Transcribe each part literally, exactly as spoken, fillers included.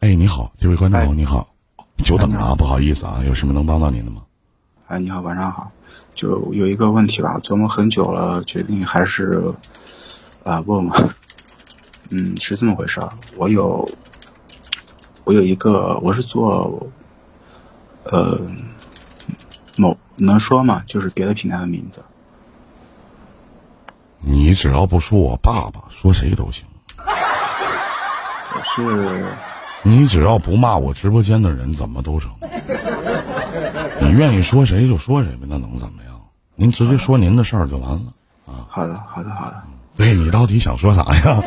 哎，你好，这位观众，你好，久等了啊，不好意思啊，有什么能帮到您的吗？哎，你好，晚上好，就有一个问题吧，我琢磨很久了，决定还是啊问问。嗯，是这么回事儿，我有我有一个，我是做呃某能说吗？就是别的平台的名字。你只要不说我爸爸，说谁都行。我是你只要不骂我直播间的人，怎么都成。你愿意说谁就说谁呗，那能怎么样？您直接说您的事儿就完了啊。好的，好的，好的。对，你到底想说啥呀？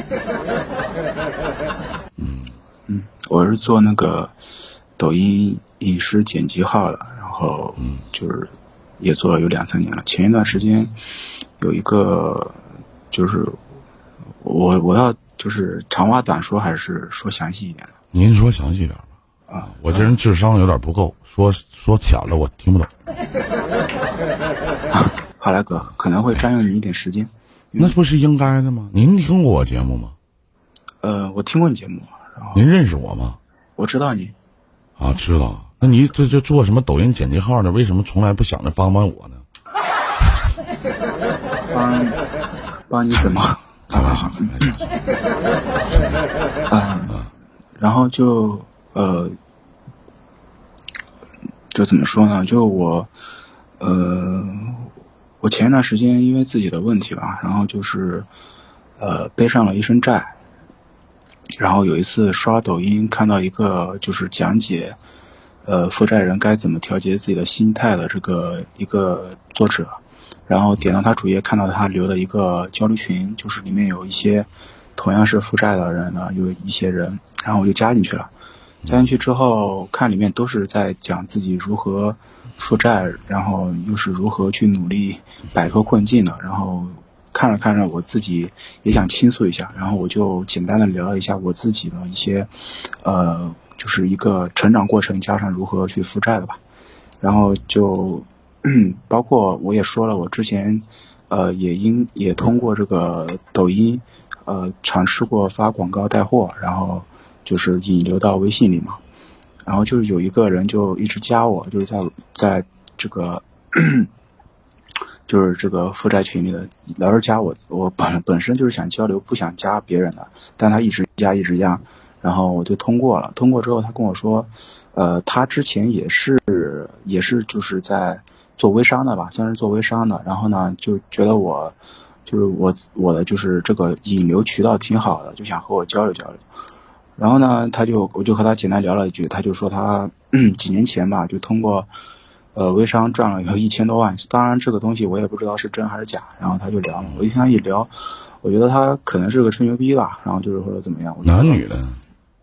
嗯嗯，我是做那个抖音影视剪辑号的，然后嗯，就是也做了有两三年了。前一段时间。有一个，就是我我要就是长话短说，还是说详细一点？您说详细一点吧。啊，我这人智商有点不够，说说浅了我听不懂。啊、好来哥，可能会占用你一点时间。那不是应该的吗？您听过我节目吗？呃，我听过你节目。然后您认识我吗？我知道你。啊，知道。那你这这做什么抖音剪辑号呢？为什么从来不想着帮帮我呢？帮帮你怎么？开玩笑，开玩笑。嗯，嗯然后就呃，就怎么说呢？就我呃，我前一段时间因为自己的问题吧，然后就是呃背上了一身债。然后有一次刷抖音看到一个就是讲解呃负债人该怎么调节自己的心态的这个一个作者。然后点到他主页，看到他留的一个交流群，就是里面有一些同样是负债的人呢，有一些人，然后我就加进去了。加进去之后，看里面都是在讲自己如何负债，然后又是如何去努力摆脱困境的。然后看着看着，我自己也想倾诉一下，然后我就简单的聊了一下我自己的一些，呃，就是一个成长过程加上如何去负债的吧。然后就。包括我也说了，我之前，呃，也因也通过这个抖音，呃，尝试过发广告带货，然后就是引流到微信里嘛。然后就是有一个人就一直加我，就是在在这个，就是这个负债群里的老是加我。我本本身就是想交流，不想加别人的，但他一直加一直加，然后我就通过了。通过之后，他跟我说，呃，他之前也是也是就是在。做微商的吧，算是做微商的。然后呢，就觉得我，就是我我的就是这个引流渠道挺好的，就想和我交流交流。然后呢，他就我就和他简单聊了一句，他就说他几年前吧，就通过呃微商赚了有一千多万。当然这个东西我也不知道是真还是假。然后他就聊，我一听他一聊，我觉得他可能是个吹牛逼吧。然后就是或者怎么样，男女的，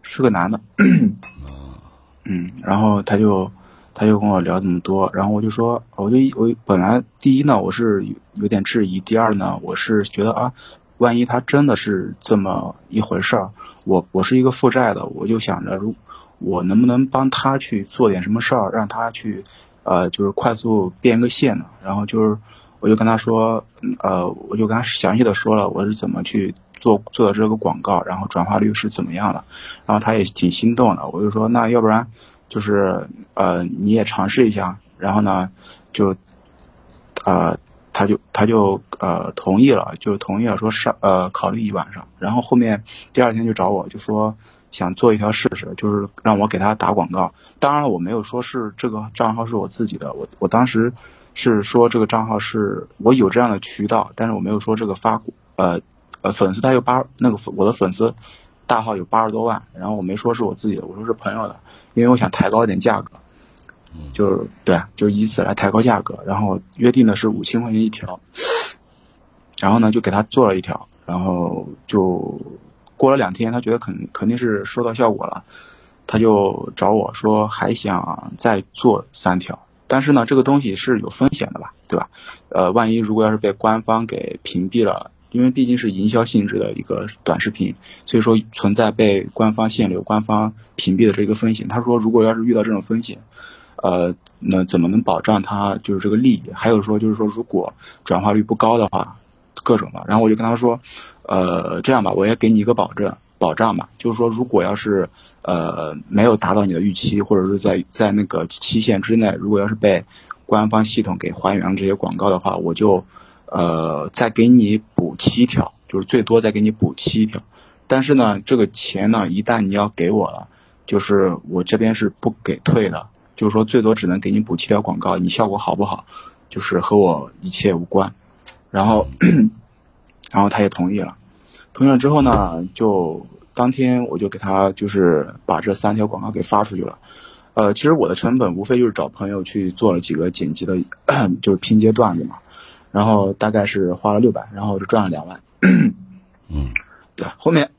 是个男的。嗯，然后他就。他就跟我聊这么多，然后我就说，我就我本来第一呢，我是有点质疑；第二呢，我是觉得啊，万一他真的是这么一回事儿，我我是一个负债的，我就想着，如我能不能帮他去做点什么事儿，让他去，呃，就是快速变个现呢？然后就是，我就跟他说，呃，我就跟他详细的说了我是怎么去做做的这个广告，然后转化率是怎么样的，然后他也挺心动的，我就说，那要不然。就是呃，你也尝试一下，然后呢，就，呃，他就他就呃同意了，就同意了，说上呃考虑一晚上，然后后面第二天就找我，就说想做一条试试，就是让我给他打广告。当然我没有说是这个账号是我自己的，我我当时是说这个账号是我有这样的渠道，但是我没有说这个发呃呃粉丝他有八那个我的粉丝。大号有八十多万，然后我没说是我自己的，我说是朋友的，因为我想抬高一点价格，就是对，就以此来抬高价格。然后约定的是五千块钱一条，然后呢就给他做了一条，然后就过了两天，他觉得肯肯定是收到效果了，他就找我说还想再做三条，但是呢这个东西是有风险的吧，对吧？呃，万一如果要是被官方给屏蔽了。因为毕竟是营销性质的一个短视频，所以说存在被官方限流、官方屏蔽的这个风险。他说，如果要是遇到这种风险，呃，那怎么能保障他就是这个利益？还有说，就是说如果转化率不高的话，各种的。然后我就跟他说，呃，这样吧，我也给你一个保证，保障嘛，就是说如果要是呃没有达到你的预期，或者是在在那个期限之内，如果要是被官方系统给还原这些广告的话，我就呃再给你补七条，就是最多再给你补七条。但是呢，这个钱呢，一旦你要给我了，就是我这边是不给退的，就是说最多只能给你补七条广告，你效果好不好，就是和我一切无关。然后，然后他也同意了。同意了之后呢，就当天我就给他就是把这三条广告给发出去了。呃，其实我的成本无非就是找朋友去做了几个剪辑的，就是拼接段子嘛。然后大概是花了六百，然后就赚了两万。嗯，对，后面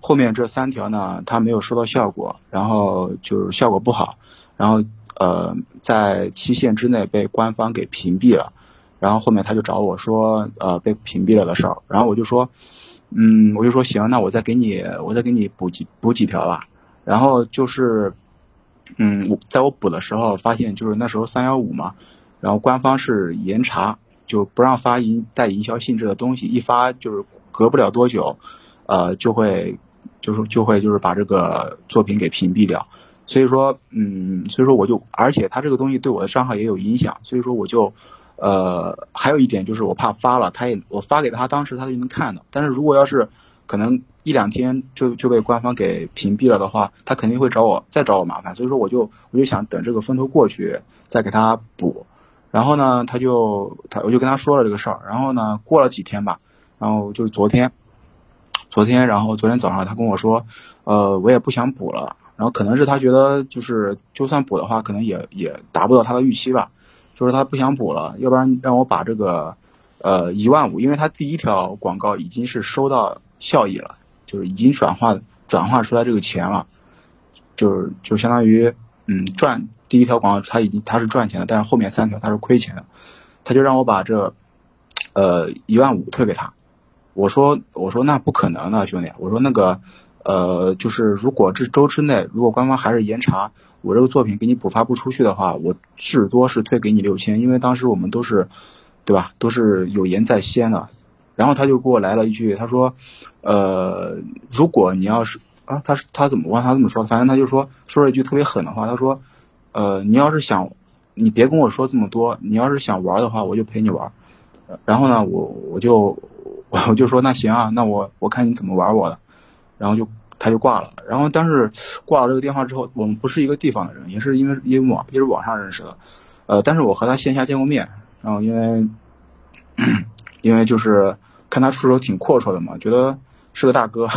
后面这三条呢，他没有收到效果，然后就是效果不好，然后呃，在期限之内被官方给屏蔽了。然后后面他就找我说，呃，被屏蔽了的事儿。然后我就说，嗯，我就说行，那我再给你，我再给你补几补几条吧。然后就是，嗯，我在我补的时候发现，就是那时候三幺五嘛，然后官方是严查，就不让发营带营销性质的东西，一发就是隔不了多久，呃，就会就是就会就是把这个作品给屏蔽掉。所以说，嗯，所以说我就，而且他这个东西对我的伤害也有影响，所以说我就。呃，还有一点就是我怕发了，他也我发给他，当时他就能看到。但是如果要是可能一两天就就被官方给屏蔽了的话，他肯定会找我再找我麻烦。所以说我就我就想等这个风头过去再给他补。然后呢，他就他我就跟他说了这个事儿。然后呢，过了几天吧，然后就是昨天，昨天然后昨天早上他跟我说，呃，我也不想补了。然后可能是他觉得就是就算补的话，可能也也达不到他的预期吧。就是他不想补了，要不然让我把这个，呃，一万五，因为他第一条广告已经是收到效益了，就是已经转化转化出来这个钱了，就是就相当于，嗯，赚第一条广告他已经他是赚钱的，但是后面三条他是亏钱的，他就让我把这，呃，一万五退给他，我说我说那不可能的兄弟，我说那个，呃，就是如果这周之内如果官方还是严查。我这个作品给你补发不出去的话，我至多是退给你六千，因为当时我们都是，对吧？都是有言在先的。然后他就给我来了一句，他说：“呃，如果你要是啊，他是他怎么忘他这么说？反正他就说说了一句特别狠的话，他说：呃，你要是想，你别跟我说这么多，你要是想玩的话，我就陪你玩。然后呢，我我就我就说那行啊，那我我看你怎么玩我的，然后就。”他就挂了，然后但是挂了这个电话之后，我们不是一个地方的人，也是因为因为网也是网上认识的，呃，但是我和他线下见过面，然后因为因为就是看他出手挺阔绰的嘛，觉得是个大哥，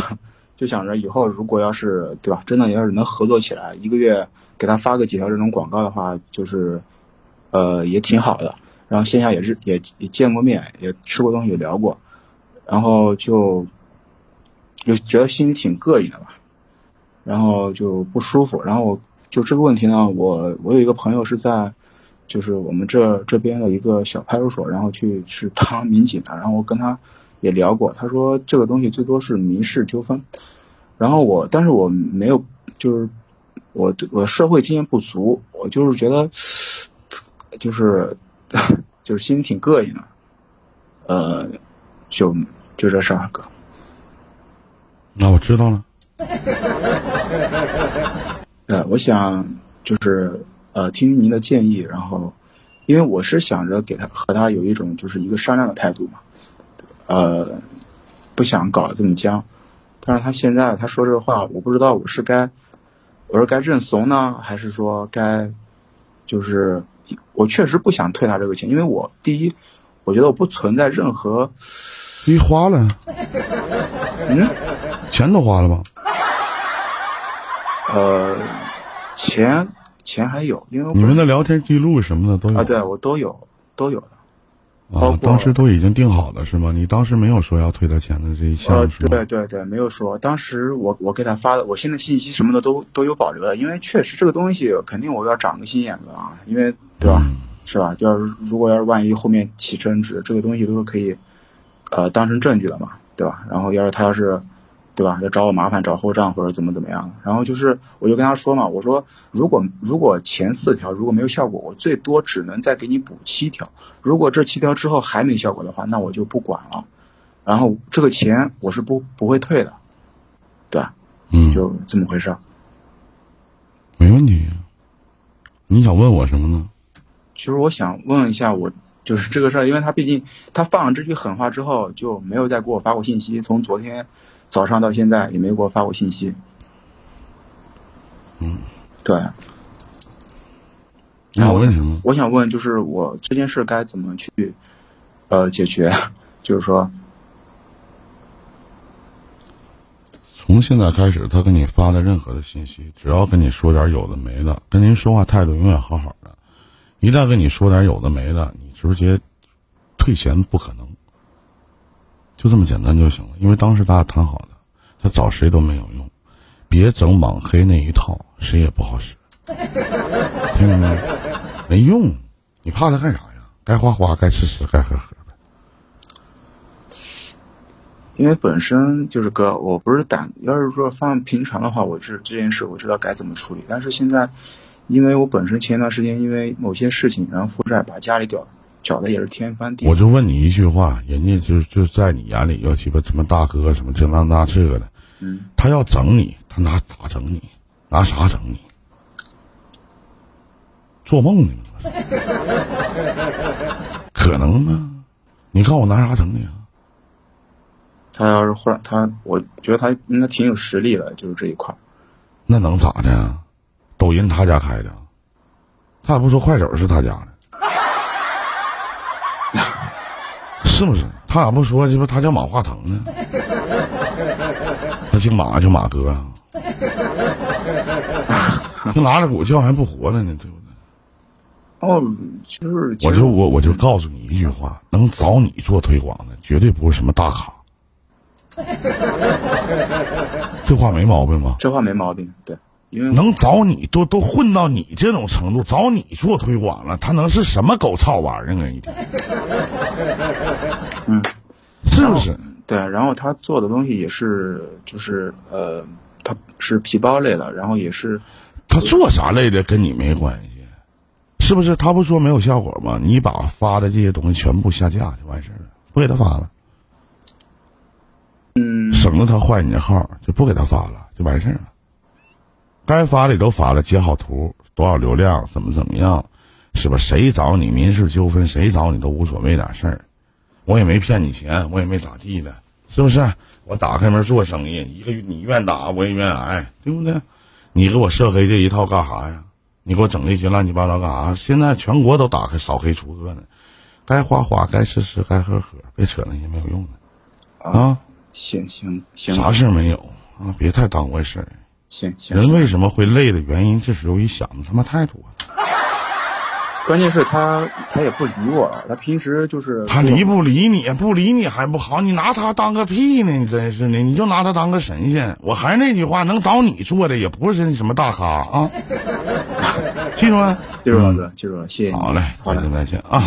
就想着以后如果要是对吧，真的要是能合作起来，一个月给他发个几条这种广告的话，就是呃也挺好的。然后线下也是也也见过面，也吃过东西，也聊过，然后就。就觉得心里挺膈应的吧，然后就不舒服。然后就这个问题呢，我我有一个朋友是在，就是我们这这边的一个小派出所，然后去是当民警的。然后我跟他也聊过，他说这个东西最多是民事纠纷。然后我，但是我没有，就是我我社会经验不足，我就是觉得，就是就是心里挺膈应的，呃，就就这事儿哥。那我知道了。呃，我想就是呃，听听您的建议，然后，因为我是想着给他和他有一种就是一个商量的态度嘛，呃，不想搞这么僵。但是他现在他说这话，我不知道我是该我是该认怂呢，还是说该就是我确实不想退他这个钱，因为我第一，我觉得我不存在任何，你花了，嗯。钱都花了吧？呃，钱钱还有，因为你们的聊天记录什么的都有啊，对我都有都有的。啊，当时都已经定好了是吗？你当时没有说要退他钱的这一项、呃、是吗？对对对，没有说。当时我我给他发的，我现在信息什么的都都有保留的，因为确实这个东西肯定我要长个心眼子啊，因为对吧？嗯、是吧？要是如果要是万一后面起争执，这个东西都是可以呃当成证据的嘛，对吧？然后要是他要是。对吧？要找我麻烦，找后账或者怎么怎么样。然后就是，我就跟他说嘛，我说如果如果前四条如果没有效果，我最多只能再给你补七条。如果这七条之后还没效果的话，那我就不管了。然后这个钱我是不不会退的。对吧？嗯，就这么回事儿。没问题。你想问我什么呢？其实我想问一下我，就是这个事儿，因为他毕竟他放了这句狠话之后，就没有再给我发过信息，从昨天早上到现在也没给我发过信息。嗯，对。你想问什么？我想问，就是我这件事该怎么去呃解决？就是说，从现在开始，他跟你发的任何的信息，只要跟你说点有的没的，跟您说话态度永远好好的。一旦跟你说点有的没的，你直接退钱不可能，就这么简单就行了。因为当时大家谈好的，他找谁都没有用，别整网黑那一套，谁也不好使。听明白吗？没用，你怕他干啥呀？该花花，该吃吃，该喝喝。因为本身就是哥，我不是胆，要是说放平常的话，我这这件事我知道该怎么处理。但是现在，因为我本身前一段时间因为某些事情，然后负债把家里屌搅的也是天翻地。我就问你一句话，人家就就在你眼里要鸡巴什么大哥什么这那那这个的，嗯，他要整你，他拿咋整你？拿啥整你？做梦呢吗？可能吗？你看我拿啥整你啊？他要是忽然他，我觉得他应该挺有实力的，就是这一块。那能咋的呀？抖音他家开的，他也不说快手是他家的，是不是？他也不说这不他叫马化腾呢，他姓马就马哥啊，就拿着股票还不活了呢，对不对？哦，就是我就我我就告诉你一句话，能找你做推广的，绝对不是什么大咖。这话没毛病吧？这话没毛病，对，因为能找你都都混到你这种程度，找你做推广了，他能是什么狗操玩意儿啊？一天，嗯，是不是？对，然后他做的东西也是，就是呃，他是皮包类的，然后也是他做啥类的跟你没关系，是不是？他不说没有效果吗？你把发的这些东西全部下架就完事儿了，不给他发了。嗯，省得他坏你的号，就不给他发了，就完事儿了。该发的都发了，截好图，多少流量，怎么怎么样，是吧？谁找你民事纠纷，谁找你都无所谓点事儿。我也没骗你钱，我也没咋地的，是不是？我打开门做生意，一个你愿打我也愿挨，对不对？你给我涉黑这一套干啥呀？你给我整这些乱七八糟干啥？现在全国都打开扫黑除恶呢，该花花，该吃吃，该喝喝，别扯那些没有用的啊。啊行行行，啥事没有啊？别太当回事儿。行行，人为什么会累的原因，这是由于想的他妈太多了。关键是他他也不理我，他平时就是他理不理你，不理你还不好，你拿他当个屁呢？你真是的，你就拿他当个神仙。我还是那句话，能找你做的也不是什么大咖啊。记住了，记住了，记住了，谢谢。好嘞，好嘞，再见啊。